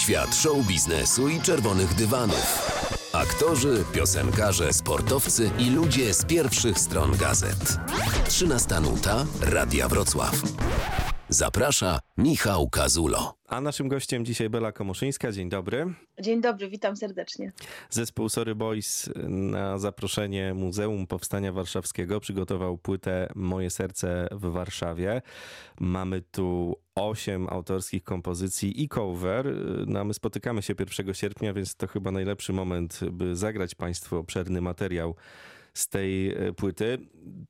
Świat show biznesu i czerwonych dywanów. Aktorzy, piosenkarze, sportowcy i ludzie z pierwszych stron gazet. 13 nuta Radia Wrocław. Zaprasza Michał Kazulo. A naszym gościem dzisiaj Bela Komoszyńska. Dzień dobry. Dzień dobry, witam serdecznie. Zespół Sorry Boys na zaproszenie Muzeum Powstania Warszawskiego przygotował płytę Moje serce w Warszawie. Mamy tu 8 autorskich kompozycji i cover. No, my spotykamy się 1 sierpnia, więc to chyba najlepszy moment, by zagrać Państwu obszerny materiał z tej płyty.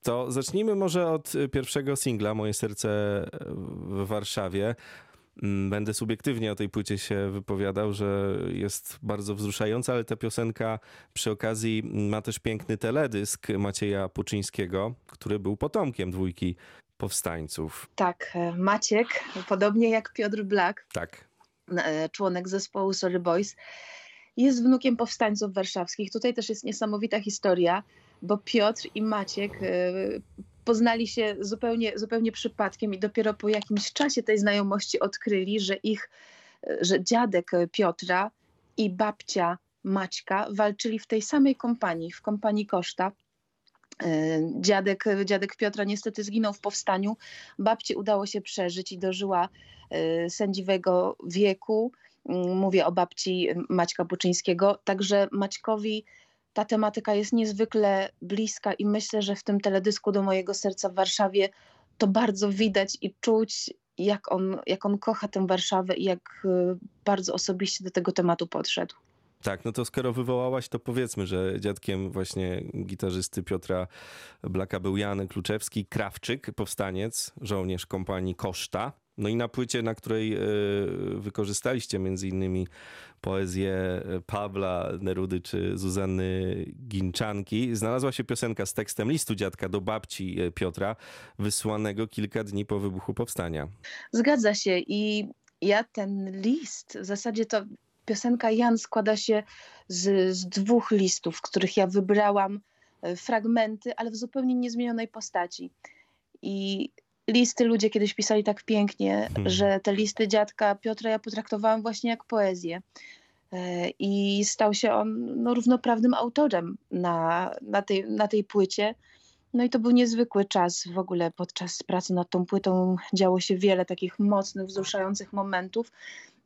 To zacznijmy może od pierwszego singla Moje serce w Warszawie. Będę subiektywnie o tej płycie się wypowiadał, że jest bardzo wzruszająca, ale ta piosenka przy okazji ma też piękny teledysk Macieja Buczyńskiego, który był potomkiem dwójki powstańców. Tak, Maciek, podobnie jak Piotr Blak, tak, członek zespołu Sorry Boys, jest wnukiem powstańców warszawskich. Tutaj też jest niesamowita historia, bo Piotr i Maciek poznali się zupełnie przypadkiem i dopiero po jakimś czasie tej znajomości odkryli, że dziadek Piotra i babcia Maćka walczyli w tej samej kompanii, w kompanii Koszta. Dziadek Piotra niestety zginął w powstaniu. Babci udało się przeżyć i dożyła sędziwego wieku. Mówię o babci Maćka Buczyńskiego. Także Maćkowi ta tematyka jest niezwykle bliska i myślę, że w tym teledysku do Mojego serca w Warszawie to bardzo widać i czuć, jak on kocha tę Warszawę i jak bardzo osobiście do tego tematu podszedł. Tak, no to skoro wywołałaś, to powiedzmy, że dziadkiem właśnie gitarzysty Piotra Blaka był Jan Kluczewski, Krawczyk, powstaniec, żołnierz kompanii Koszta. No i na płycie, na której wykorzystaliście między innymi poezję Pawła Nerudy czy Zuzanny Ginczanki, znalazła się piosenka z tekstem listu dziadka do babci Piotra, wysłanego kilka dni po wybuchu powstania. Zgadza się i ja ten list, w zasadzie to piosenka Jan składa się z 2 listów, których ja wybrałam fragmenty, ale w zupełnie niezmienionej postaci. I listy ludzie kiedyś pisali tak pięknie, że te listy dziadka Piotra ja potraktowałam właśnie jak poezję. I stał się on równoprawnym autorem na tej płycie. No i to był niezwykły czas w ogóle. Podczas pracy nad tą płytą działo się wiele takich mocnych, wzruszających momentów.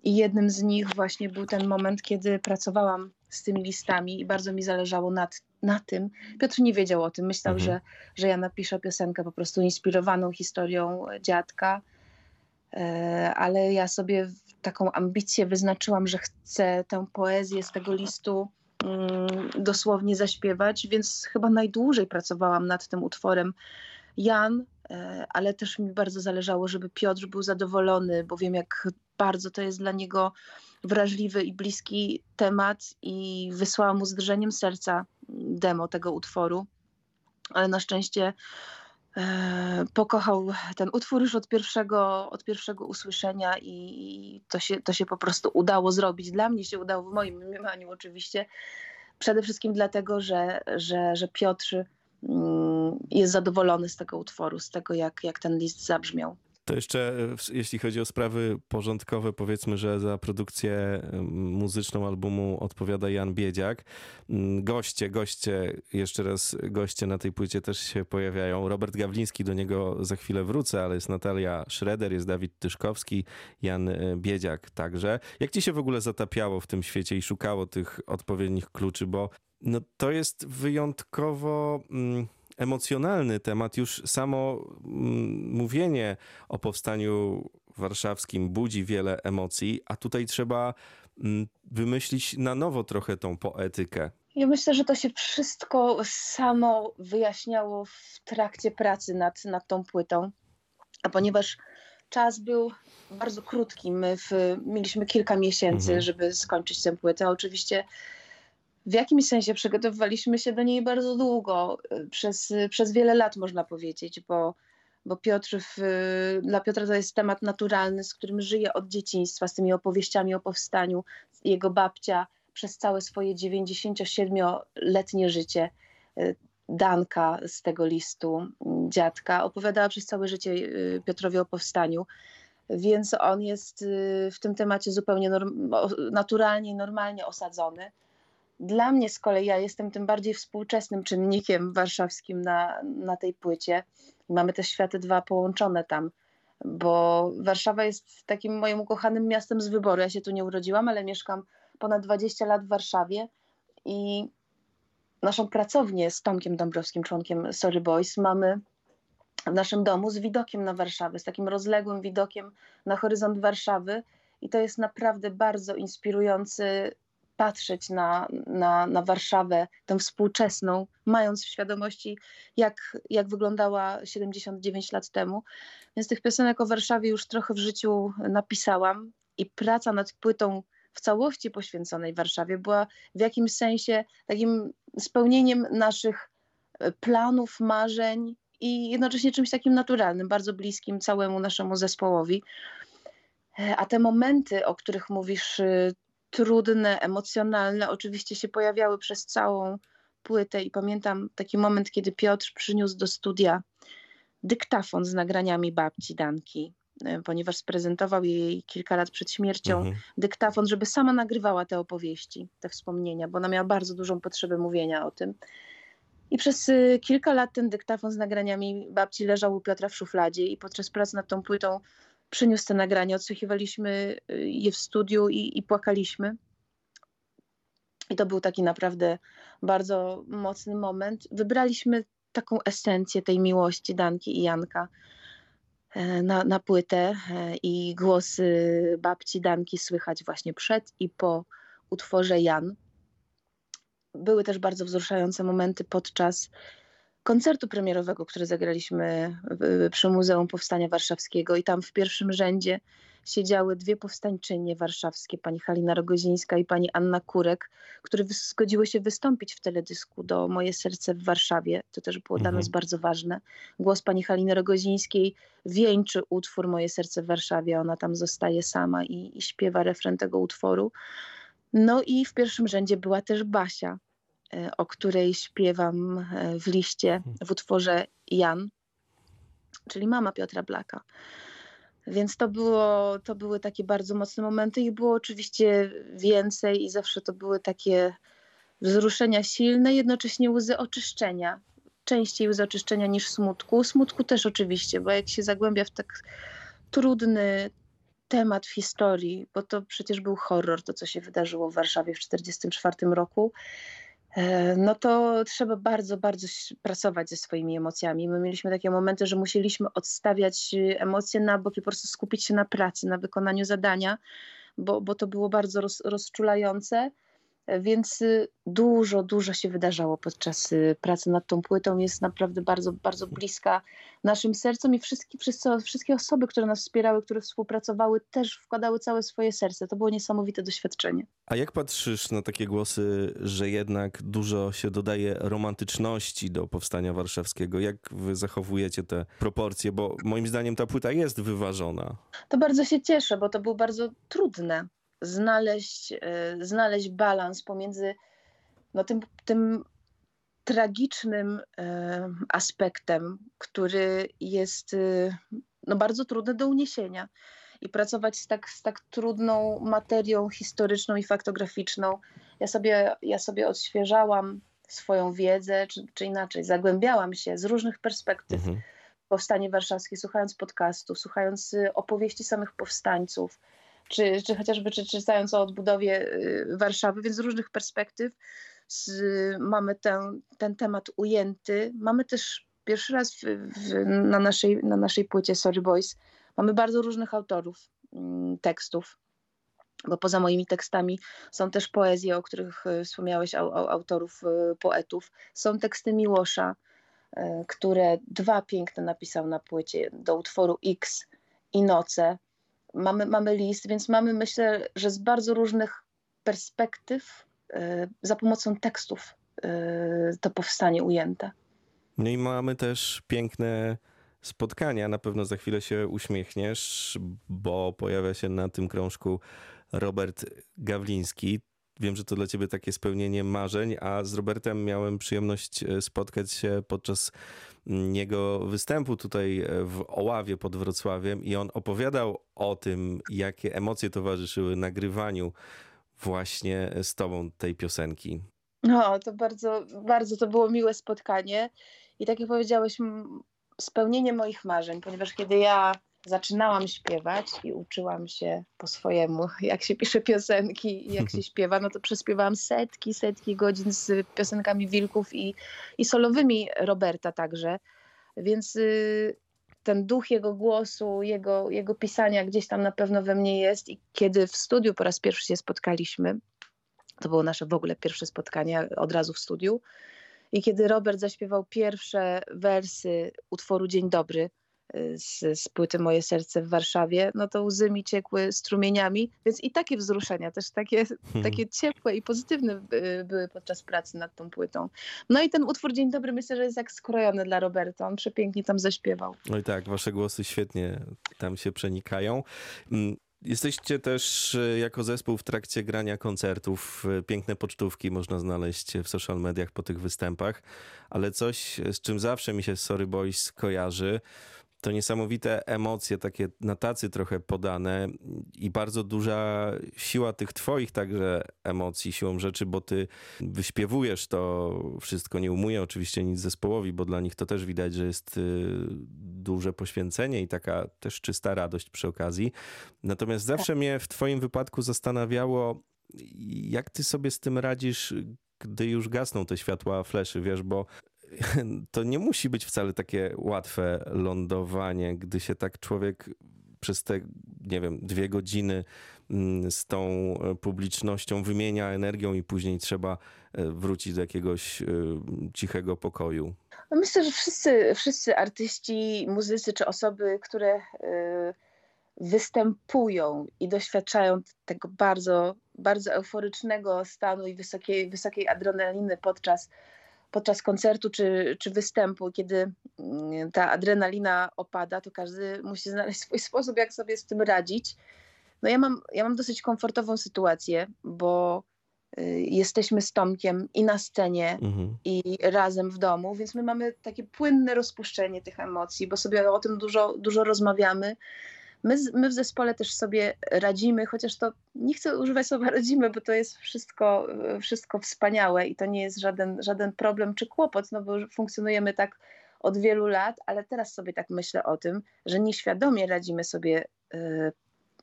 I jednym z nich właśnie był ten moment, kiedy pracowałam z tymi listami i bardzo mi zależało na tym. Piotr nie wiedział o tym. Myślał, że ja napiszę piosenkę po prostu inspirowaną historią dziadka, ale ja sobie taką ambicję wyznaczyłam, że chcę tę poezję z tego listu dosłownie zaśpiewać, więc chyba najdłużej pracowałam nad tym utworem Jan, ale też mi bardzo zależało, żeby Piotr był zadowolony, bo wiem, jak bardzo to jest dla niego wrażliwy i bliski temat i wysłałam mu z drżeniem serca demo tego utworu, ale na szczęście pokochał ten utwór już od pierwszego usłyszenia i to się po prostu udało zrobić. Dla mnie się udało, w moim mniemaniu oczywiście, przede wszystkim dlatego, że Piotr jest zadowolony z tego utworu, z tego jak ten list zabrzmiał. To jeszcze, jeśli chodzi o sprawy porządkowe, powiedzmy, że za produkcję muzyczną albumu odpowiada Jan Biedziak. Jeszcze raz goście na tej płycie też się pojawiają. Robert Gawliński, do niego za chwilę wrócę, ale jest Natalia Schroeder, jest Dawid Tyszkowski, Jan Biedziak także. Jak ci się w ogóle zatapiało w tym świecie i szukało tych odpowiednich kluczy, bo no, to jest wyjątkowo emocjonalny temat. Już samo mówienie o powstaniu warszawskim budzi wiele emocji, a tutaj trzeba wymyślić na nowo trochę tą poetykę. Ja myślę, że to się wszystko samo wyjaśniało w trakcie pracy nad tą płytą, a ponieważ czas był bardzo krótki, mieliśmy kilka miesięcy, żeby skończyć tę płytę. Oczywiście w jakimś sensie przygotowywaliśmy się do niej bardzo długo, przez wiele lat można powiedzieć, bo dla Piotra to jest temat naturalny, z którym żyje od dzieciństwa, z tymi opowieściami o powstaniu. Jego babcia przez całe swoje 97-letnie życie, Danka z tego listu dziadka, opowiadała przez całe życie Piotrowi o powstaniu. więc on jest w tym temacie zupełnie naturalnie i normalnie osadzony. Dla mnie z kolei, ja jestem tym bardziej współczesnym czynnikiem warszawskim na tej płycie. Mamy te światy dwa połączone tam, bo Warszawa jest takim moim ukochanym miastem z wyboru. Ja się tu nie urodziłam, ale mieszkam ponad 20 lat w Warszawie i naszą pracownię z Tomkiem Dąbrowskim, członkiem Sorry Boys, mamy w naszym domu z widokiem na Warszawę, z takim rozległym widokiem na horyzont Warszawy i to jest naprawdę bardzo inspirujący patrzeć na Warszawę, tę współczesną, mając w świadomości, jak wyglądała 79 lat temu. Więc tych piosenek o Warszawie już trochę w życiu napisałam i praca nad płytą w całości poświęconej Warszawie była w jakimś sensie takim spełnieniem naszych planów, marzeń i jednocześnie czymś takim naturalnym, bardzo bliskim całemu naszemu zespołowi. A te momenty, o których mówisz, trudne, emocjonalne, oczywiście się pojawiały przez całą płytę i pamiętam taki moment, kiedy Piotr przyniósł do studia dyktafon z nagraniami babci Danki, ponieważ prezentował jej kilka lat przed śmiercią dyktafon, żeby sama nagrywała te opowieści, te wspomnienia, bo ona miała bardzo dużą potrzebę mówienia o tym. I przez kilka lat ten dyktafon z nagraniami babci leżał u Piotra w szufladzie i podczas pracy nad tą płytą przyniósł te nagrania, odsłuchiwaliśmy je w studiu i płakaliśmy. I to był taki naprawdę bardzo mocny moment. Wybraliśmy taką esencję tej miłości Danki i Janka na płytę i głos babci Danki słychać właśnie przed i po utworze Jan. Były też bardzo wzruszające momenty podczas koncertu premierowego, który zagraliśmy przy Muzeum Powstania Warszawskiego i tam w pierwszym rzędzie siedziały dwie powstańczynie warszawskie, pani Halina Rogozińska i pani Anna Kurek, które zgodziły się wystąpić w teledysku do Moje Serce w Warszawie. To też było dla nas bardzo ważne. Głos pani Haliny Rogozińskiej wieńczy utwór Moje Serce w Warszawie. Ona tam zostaje sama i śpiewa refren tego utworu. No i w pierwszym rzędzie była też Basia, o której śpiewam w liście w utworze Jan, czyli mama Piotra Blaka. Więc to były takie bardzo mocne momenty i było oczywiście więcej i zawsze to były takie wzruszenia silne, jednocześnie łzy oczyszczenia. Częściej łzy oczyszczenia niż smutku. Smutku też oczywiście, bo jak się zagłębia w tak trudny temat w historii, bo to przecież był horror, to co się wydarzyło w Warszawie w 1944 roku, no to trzeba bardzo, bardzo pracować ze swoimi emocjami. My mieliśmy takie momenty, że musieliśmy odstawiać emocje na bok i po prostu skupić się na pracy, na wykonaniu zadania, bo to było bardzo rozczulające, więc dużo się wydarzało podczas pracy nad tą płytą. Jest naprawdę bardzo, bardzo bliska naszym sercom i wszystkie osoby, które nas wspierały, które współpracowały, też wkładały całe swoje serce. To było niesamowite doświadczenie. A jak patrzysz na takie głosy, że jednak dużo się dodaje romantyczności do Powstania Warszawskiego? Jak wy zachowujecie te proporcje? Bo moim zdaniem ta płyta jest wyważona. To bardzo się cieszę, bo to było bardzo trudne. Znaleźć balans pomiędzy no, tym tragicznym aspektem, który jest no, bardzo trudny do uniesienia i pracować z tak trudną materią historyczną i faktograficzną. Ja sobie odświeżałam swoją wiedzę, czy inaczej, zagłębiałam się z różnych perspektyw w Powstanie Warszawskie, słuchając podcastów, słuchając opowieści samych powstańców, czy chociażby czytając o odbudowie Warszawy, więc z różnych perspektyw mamy ten temat ujęty. Mamy też pierwszy raz na naszej płycie Sorry Boys mamy bardzo różnych autorów tekstów, bo poza moimi tekstami są też poezje, o których wspomniałeś, autorów poetów. Są teksty Miłosza, które dwa piękne napisał na płycie do utworu X i Noce. Mamy list, więc mamy, myślę, że z bardzo różnych perspektyw za pomocą tekstów to powstanie ujęte. No i mamy też piękne spotkania. Na pewno za chwilę się uśmiechniesz, bo pojawia się na tym krążku Robert Gawliński. Wiem, że to dla ciebie takie spełnienie marzeń, a z Robertem miałem przyjemność spotkać się podczas jego występu tutaj w Oławie pod Wrocławiem i on opowiadał o tym, jakie emocje towarzyszyły nagrywaniu właśnie z tobą tej piosenki. No, to bardzo, bardzo to było miłe spotkanie i tak jak powiedziałeś, spełnienie moich marzeń, ponieważ kiedy ja zaczynałam śpiewać i uczyłam się po swojemu, jak się pisze piosenki i jak się śpiewa, no to prześpiewałam setki godzin z piosenkami Wilków i solowymi Roberta także, więc ten duch jego głosu, jego pisania gdzieś tam na pewno we mnie jest i kiedy w studiu po raz pierwszy się spotkaliśmy, to było nasze w ogóle pierwsze spotkanie od razu w studiu i kiedy Robert zaśpiewał pierwsze wersy utworu Dzień Dobry z płyty Moje Serce w Warszawie, no to łzy mi ciekły strumieniami, więc i takie wzruszenia, też takie ciepłe i pozytywne były podczas pracy nad tą płytą. No i ten utwór Dzień Dobry myślę, że jest jak skrojony dla Roberta, on przepięknie tam zaśpiewał. No i tak, wasze głosy świetnie tam się przenikają. Jesteście też jako zespół w trakcie grania koncertów. Piękne pocztówki można znaleźć w social mediach po tych występach, ale coś, z czym zawsze mi się Sorry Boys kojarzy, to niesamowite emocje, takie na tacy trochę podane i bardzo duża siła tych twoich także emocji, siłą rzeczy, bo ty wyśpiewujesz to wszystko, nie ujmuję oczywiście nic zespołowi, bo dla nich to też widać, że jest duże poświęcenie i taka też czysta radość przy okazji. Natomiast zawsze mnie w twoim wypadku zastanawiało, jak ty sobie z tym radzisz, gdy już gasną te światła fleszy, wiesz, bo to nie musi być wcale takie łatwe lądowanie, gdy się tak człowiek przez te, nie wiem, 2 godziny z tą publicznością wymienia energią i później trzeba wrócić do jakiegoś cichego pokoju. No myślę, że wszyscy artyści, muzycy czy osoby, które występują i doświadczają tego bardzo, bardzo euforycznego stanu i wysokiej adrenaliny podczas koncertu czy występu, kiedy ta adrenalina opada, to każdy musi znaleźć swój sposób, jak sobie z tym radzić. No ja mam dosyć komfortową sytuację, bo jesteśmy z Tomkiem i na scenie, i razem w domu, więc my mamy takie płynne rozpuszczenie tych emocji, bo sobie o tym dużo rozmawiamy. My w zespole też sobie radzimy, chociaż to nie chcę używać słowa radzimy, bo to jest wszystko wspaniałe i to nie jest żaden problem czy kłopot, no bo funkcjonujemy tak od wielu lat, ale teraz sobie tak myślę o tym, że nieświadomie radzimy sobie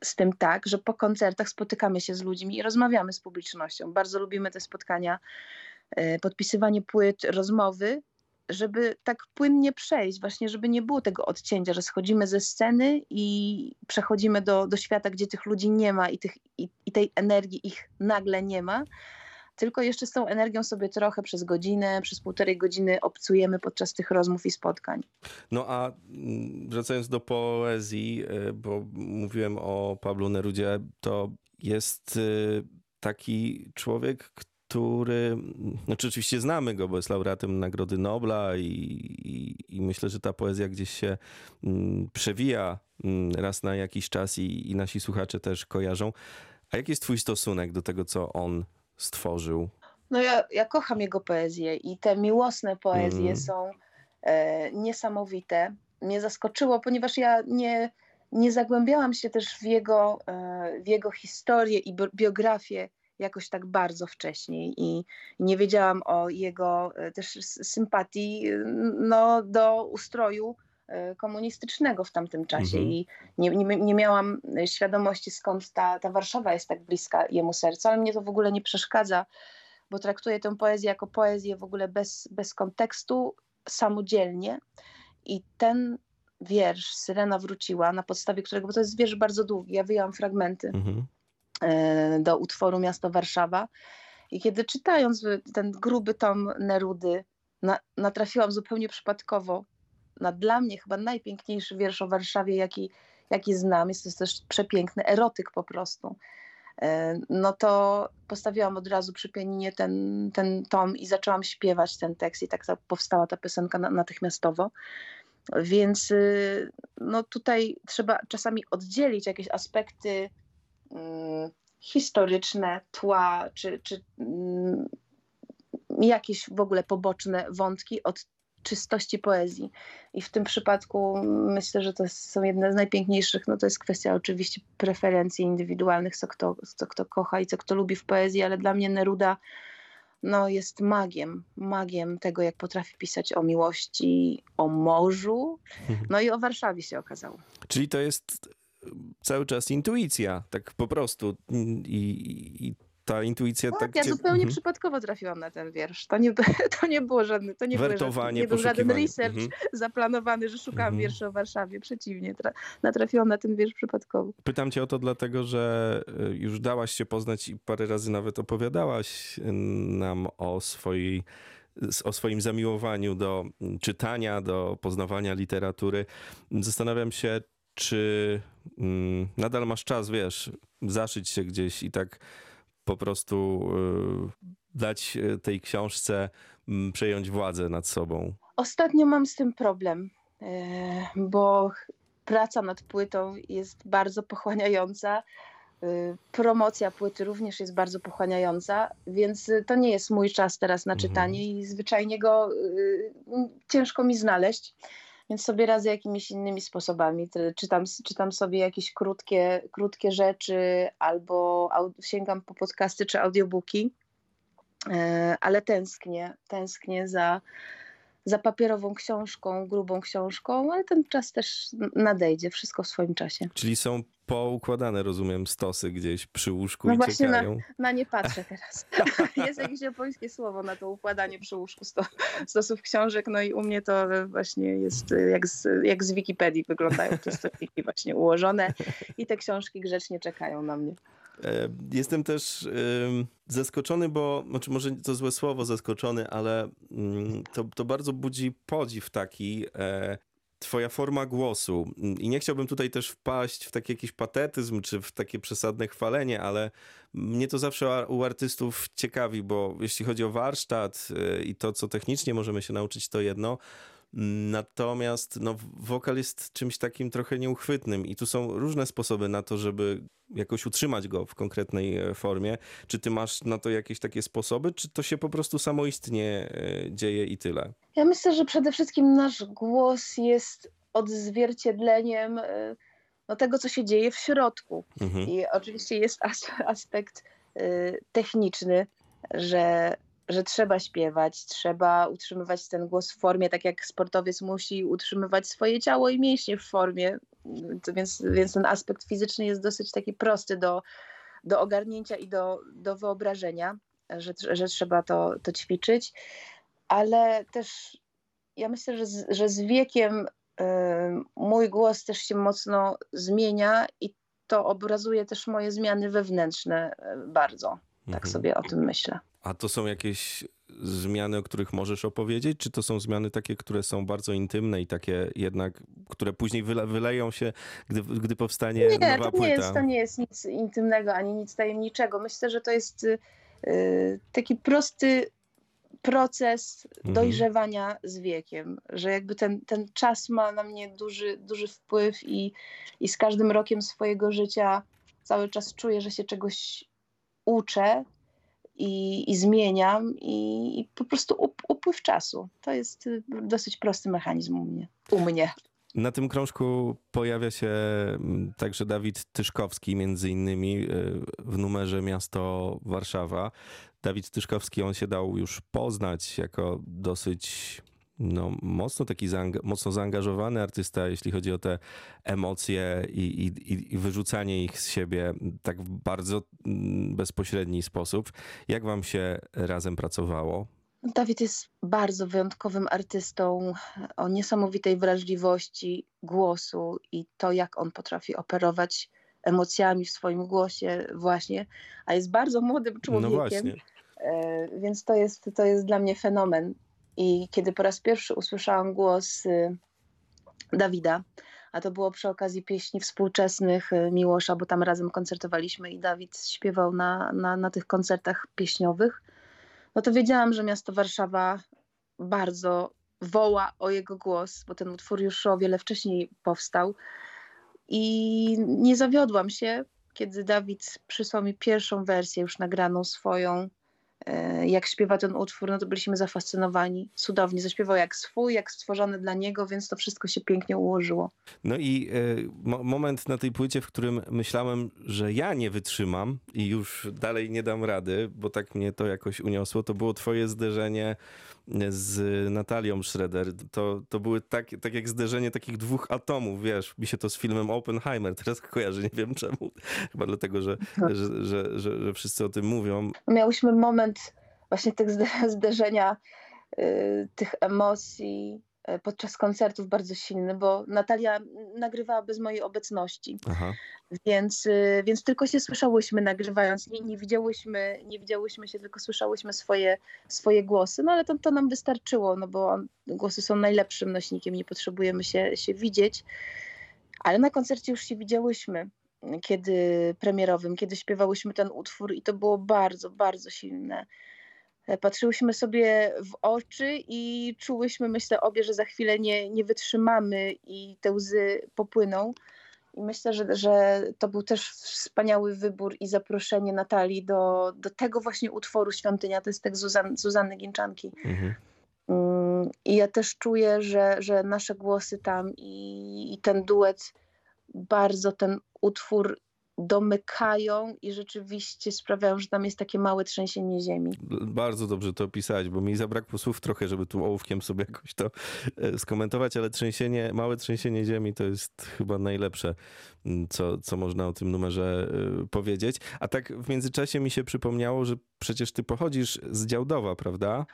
z tym tak, że po koncertach spotykamy się z ludźmi i rozmawiamy z publicznością. Bardzo lubimy te spotkania, podpisywanie płyt, rozmowy, żeby tak płynnie przejść, właśnie żeby nie było tego odcięcia, że schodzimy ze sceny i przechodzimy do świata, gdzie tych ludzi nie ma i tej energii ich nagle nie ma, tylko jeszcze z tą energią sobie trochę przez godzinę, przez 1,5 godziny obcujemy podczas tych rozmów i spotkań. No a wracając do poezji, bo mówiłem o Pawlu Nerudzie, to jest taki człowiek, który, znaczy oczywiście znamy go, bo jest laureatem Nagrody Nobla i myślę, że ta poezja gdzieś się przewija raz na jakiś czas i nasi słuchacze też kojarzą. A jaki jest twój stosunek do tego, co on stworzył? No ja kocham jego poezję i te miłosne poezje są niesamowite. Mnie zaskoczyło, ponieważ ja nie zagłębiałam się też w jego historię i biografię jakoś tak bardzo wcześniej i nie wiedziałam o jego też sympatii no, do ustroju komunistycznego w tamtym czasie i nie miałam świadomości, skąd ta Warszawa jest tak bliska jemu sercu, ale mnie to w ogóle nie przeszkadza, bo traktuję tę poezję jako poezję w ogóle bez kontekstu, samodzielnie i ten wiersz Syrena wróciła, na podstawie którego, bo to jest wiersz bardzo długi, ja wyjęłam fragmenty, do utworu Miasto Warszawa i kiedy czytając ten gruby tom Nerudy natrafiłam zupełnie przypadkowo na dla mnie chyba najpiękniejszy wiersz o Warszawie, jaki znam, jest to też przepiękny erotyk po prostu, no to postawiłam od razu przy pianinie ten tom i zaczęłam śpiewać ten tekst i tak powstała ta piosenka natychmiastowo. Więc no tutaj trzeba czasami oddzielić jakieś aspekty historyczne tła, czy jakieś w ogóle poboczne wątki od czystości poezji. I w tym przypadku myślę, że to są jedne z najpiękniejszych, no to jest kwestia oczywiście preferencji indywidualnych, co kto kocha i co kto lubi w poezji, ale dla mnie Neruda no, jest magiem tego, jak potrafi pisać o miłości, o morzu, no i o Warszawie się okazało. Czyli to jest cały czas intuicja, tak po prostu i ta intuicja... Tak, ja zupełnie przypadkowo trafiłam na ten wiersz. To nie było żadne... To nie był żaden research zaplanowany, że szukałam wierszy o Warszawie. Przeciwnie, natrafiłam na ten wiersz przypadkowo. Pytam cię o to dlatego, że już dałaś się poznać i parę razy nawet opowiadałaś nam o swoim zamiłowaniu do czytania, do poznawania literatury. Zastanawiam się, czy nadal masz czas, wiesz, zaszyć się gdzieś i tak po prostu dać tej książce przejąć władzę nad sobą? Ostatnio mam z tym problem, bo praca nad płytą jest bardzo pochłaniająca. Promocja płyty również jest bardzo pochłaniająca, więc to nie jest mój czas teraz na czytanie i zwyczajnie go ciężko mi znaleźć. Więc sobie radzę jakimiś innymi sposobami. Czytam sobie jakieś krótkie rzeczy albo sięgam po podcasty czy audiobooki, ale tęsknię za papierową książką, grubą książką, ale ten czas też nadejdzie, wszystko w swoim czasie. Czyli są poukładane, rozumiem, stosy gdzieś przy łóżku no i właśnie czekają. Na nie patrzę teraz. Jest jakieś japońskie słowo na to układanie przy łóżku stosów książek, no i u mnie to właśnie jest jak z Wikipedii wyglądają te stosiki właśnie ułożone i te książki grzecznie czekają na mnie. Jestem też zaskoczony, bo, znaczy może to złe słowo zaskoczony, ale to bardzo budzi podziw taki twoja forma głosu. I nie chciałbym tutaj też wpaść w taki jakiś patetyzm, czy w takie przesadne chwalenie, ale mnie to zawsze u artystów ciekawi, bo jeśli chodzi o warsztat i to, co technicznie możemy się nauczyć, to jedno. Natomiast no, wokal jest czymś takim trochę nieuchwytnym i tu są różne sposoby na to, żeby jakoś utrzymać go w konkretnej formie. Czy ty masz na to jakieś takie sposoby, czy to się po prostu samoistnie dzieje i tyle? Ja myślę, że przede wszystkim nasz głos jest odzwierciedleniem no, tego, co się dzieje w środku. I oczywiście jest aspekt techniczny, że trzeba śpiewać, trzeba utrzymywać ten głos w formie, tak jak sportowiec musi utrzymywać swoje ciało i mięśnie w formie, więc ten aspekt fizyczny jest dosyć taki prosty do ogarnięcia i do wyobrażenia, że trzeba to ćwiczyć, ale też ja myślę, że z wiekiem mój głos też się mocno zmienia i to obrazuje też moje zmiany wewnętrzne bardzo, tak sobie o tym myślę. A to są jakieś zmiany, o których możesz opowiedzieć? Czy to są zmiany takie, które są bardzo intymne i takie jednak, które później wyleją się, gdy powstanie nowa płyta? Nie, to nie jest nic intymnego ani nic tajemniczego. Myślę, że to jest taki prosty proces dojrzewania z wiekiem, że jakby ten czas ma na mnie duży wpływ i z każdym rokiem swojego życia cały czas czuję, że się czegoś uczę. I zmieniam i po prostu upływ czasu. To jest dosyć prosty mechanizm u mnie. Na tym krążku pojawia się także Dawid Tyszkowski, między innymi w numerze Miasto Warszawa. Dawid Tyszkowski, on się dał już poznać jako dosyć mocno zaangażowany artysta, jeśli chodzi o te emocje i wyrzucanie ich z siebie tak w bardzo bezpośredni sposób. Jak wam się razem pracowało? Dawid jest bardzo wyjątkowym artystą o niesamowitej wrażliwości głosu i to, jak on potrafi operować emocjami w swoim głosie właśnie, a jest bardzo młodym człowiekiem, no właśnie. Więc to jest dla mnie fenomen. I kiedy po raz pierwszy usłyszałam głos Dawida, a to było przy okazji Pieśni Współczesnych Miłosza, bo tam razem koncertowaliśmy i Dawid śpiewał na tych koncertach pieśniowych, no to wiedziałam, że Miasto Warszawa bardzo woła o jego głos, bo ten utwór już o wiele wcześniej powstał. I nie zawiodłam się, kiedy Dawid przysłał mi pierwszą wersję już nagraną swoją, jak śpiewa ten utwór, no to byliśmy zafascynowani. Cudownie zaśpiewał jak swój, jak stworzony dla niego, więc to wszystko się pięknie ułożyło. No i moment na tej płycie, w którym myślałem, że ja nie wytrzymam i już dalej nie dam rady, bo tak mnie to jakoś uniosło, to było twoje zderzenie z Natalią Schroeder. To były tak jak zderzenie takich dwóch atomów, wiesz, mi się to z filmem Oppenheimer teraz kojarzy, nie wiem czemu. Chyba dlatego, że wszyscy o tym mówią. Miałyśmy moment właśnie tych zderzenia, tych emocji podczas koncertów bardzo silny, bo Natalia nagrywała bez mojej obecności. Aha. Więc tylko się słyszałyśmy nagrywając. Nie widziałyśmy się, tylko słyszałyśmy swoje głosy. No ale to nam wystarczyło, no bo głosy są najlepszym nośnikiem, nie potrzebujemy się widzieć. Ale na koncercie już się widziałyśmy. Kiedy śpiewałyśmy ten utwór i to było bardzo, bardzo silne. Patrzyłyśmy sobie w oczy i czułyśmy, myślę, obie, że za chwilę nie wytrzymamy i te łzy popłyną. I myślę, że to był też wspaniały wybór i zaproszenie Natalii do tego właśnie utworu Świątynia. To jest tekst Zuzanny Ginczanki. Mhm. I ja też czuję, że nasze głosy tam i ten duet bardzo ten utwór domykają i rzeczywiście sprawiają, że tam jest takie małe trzęsienie ziemi. Bardzo dobrze to opisać, bo mi zabrakło słów trochę, żeby tu ołówkiem sobie jakoś to skomentować, ale małe trzęsienie ziemi to jest chyba najlepsze, co można o tym numerze powiedzieć. A tak w międzyczasie mi się przypomniało, że przecież ty pochodzisz z Działdowa, prawda?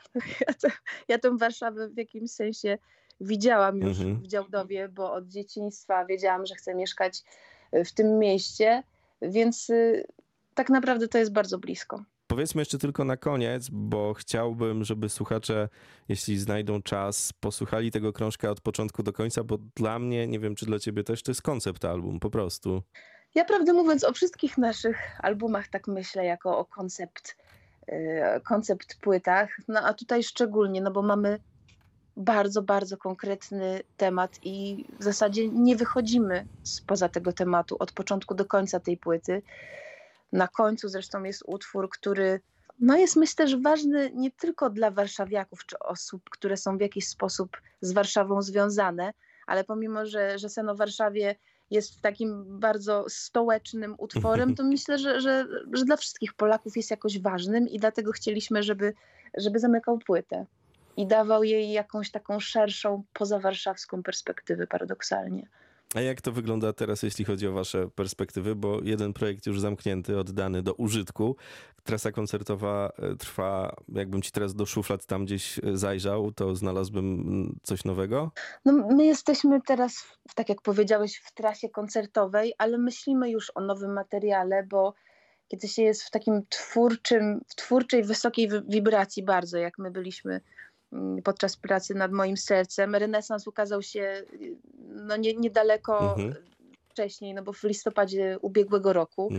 Ja tę Warszawę w jakimś sensie widziałam już w Działdowie, bo od dzieciństwa wiedziałam, że chcę mieszkać w tym mieście, więc tak naprawdę to jest bardzo blisko. Powiedzmy jeszcze tylko na koniec, bo chciałbym, żeby słuchacze, jeśli znajdą czas, posłuchali tego krążka od początku do końca, bo dla mnie, nie wiem czy dla ciebie też, to jest koncept album, po prostu. Ja prawdę mówiąc o wszystkich naszych albumach tak myślę, jako o koncept płytach, no a tutaj szczególnie, no bo mamy bardzo, bardzo konkretny temat i w zasadzie nie wychodzimy spoza tego tematu od początku do końca tej płyty. Na końcu zresztą jest utwór, który jest myślę, że ważny nie tylko dla warszawiaków czy osób, które są w jakiś sposób z Warszawą związane, ale pomimo, że Sen o Warszawie jest takim bardzo stołecznym utworem, to myślę, że dla wszystkich Polaków jest jakoś ważnym i dlatego chcieliśmy, żeby zamykał płytę. I dawał jej jakąś taką szerszą, pozawarszawską perspektywę paradoksalnie. A jak to wygląda teraz, jeśli chodzi o wasze perspektywy? Bo jeden projekt już zamknięty, oddany do użytku. Trasa koncertowa trwa. Jakbym ci teraz do szuflad tam gdzieś zajrzał, to znalazłbym coś nowego? No, my jesteśmy teraz, tak jak powiedziałeś, w trasie koncertowej, ale myślimy już o nowym materiale, bo kiedy się jest w takim twórczej, wysokiej wibracji bardzo, jak my byliśmy podczas pracy nad Moim Sercem. Renesans ukazał się niedaleko wcześniej, bo w listopadzie ubiegłego roku.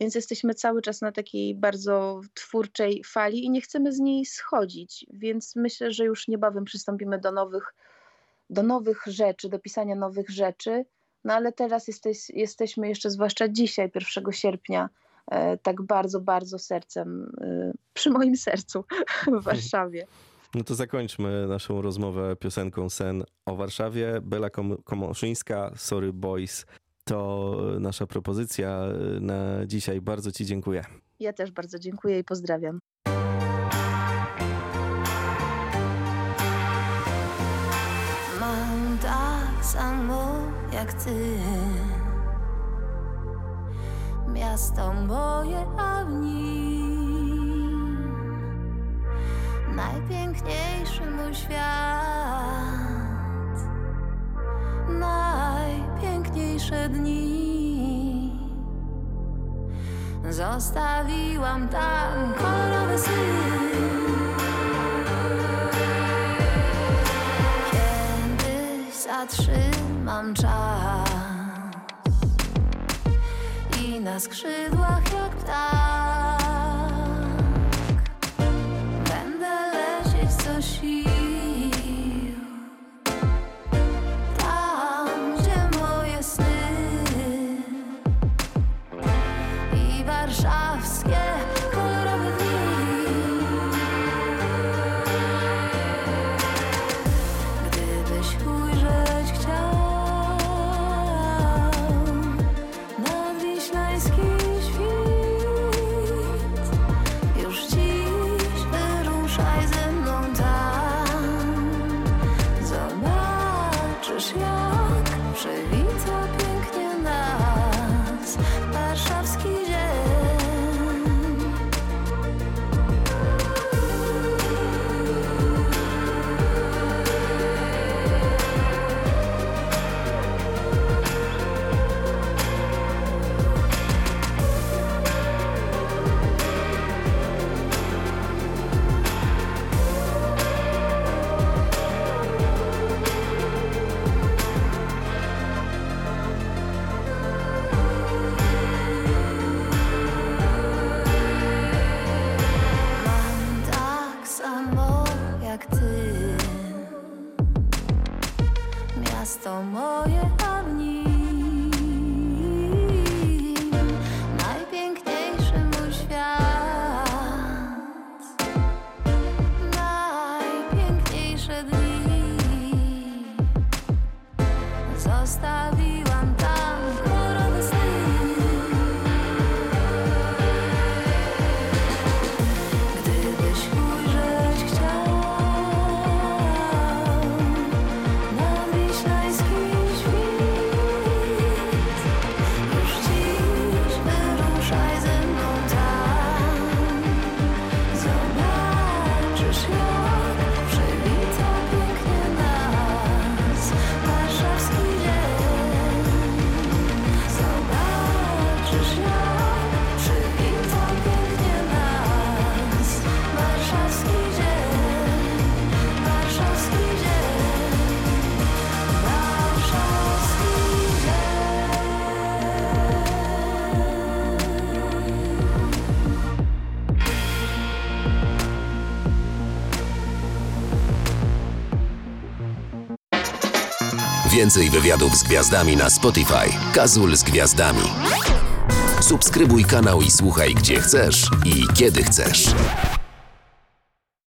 Więc jesteśmy cały czas na takiej bardzo twórczej fali i nie chcemy z niej schodzić. Więc myślę, że już niebawem przystąpimy do nowych rzeczy, do pisania nowych rzeczy. No ale teraz jesteśmy jeszcze, zwłaszcza dzisiaj, 1 sierpnia, tak bardzo, bardzo sercem, przy moim sercu w Warszawie. No to zakończmy naszą rozmowę piosenką Sen o Warszawie. Bela Komoszyńska, Sorry Boys. To nasza propozycja na dzisiaj. Bardzo ci dziękuję. Ja też bardzo dziękuję i pozdrawiam. Mam tak samo jak ty. Miasto moje, a w nim najpiękniejszy mój świat, najpiękniejsze dni. Zostawiłam tam kolorowy syn. Kiedyś zatrzymam czas i na skrzydłach jak ptak będę lecieć co sił, tam gdzie moje sny. warszawskie kolorowe dni. Gdybyś ujrzeć chciał nadwiślański świt, już dziś wyruszaj ze mną tam. Zobaczysz, jak przywita pięknie nas warszawski dzień. To moje, a w nim najpiękniejszy mój świat, najpiękniejsze dni zostawiłam tam kolorowe sny. Gdybyś ujrzeć chciał więcej wywiadów z gwiazdami na Spotify. Kazul z gwiazdami. Subskrybuj kanał i słuchaj gdzie chcesz i kiedy chcesz.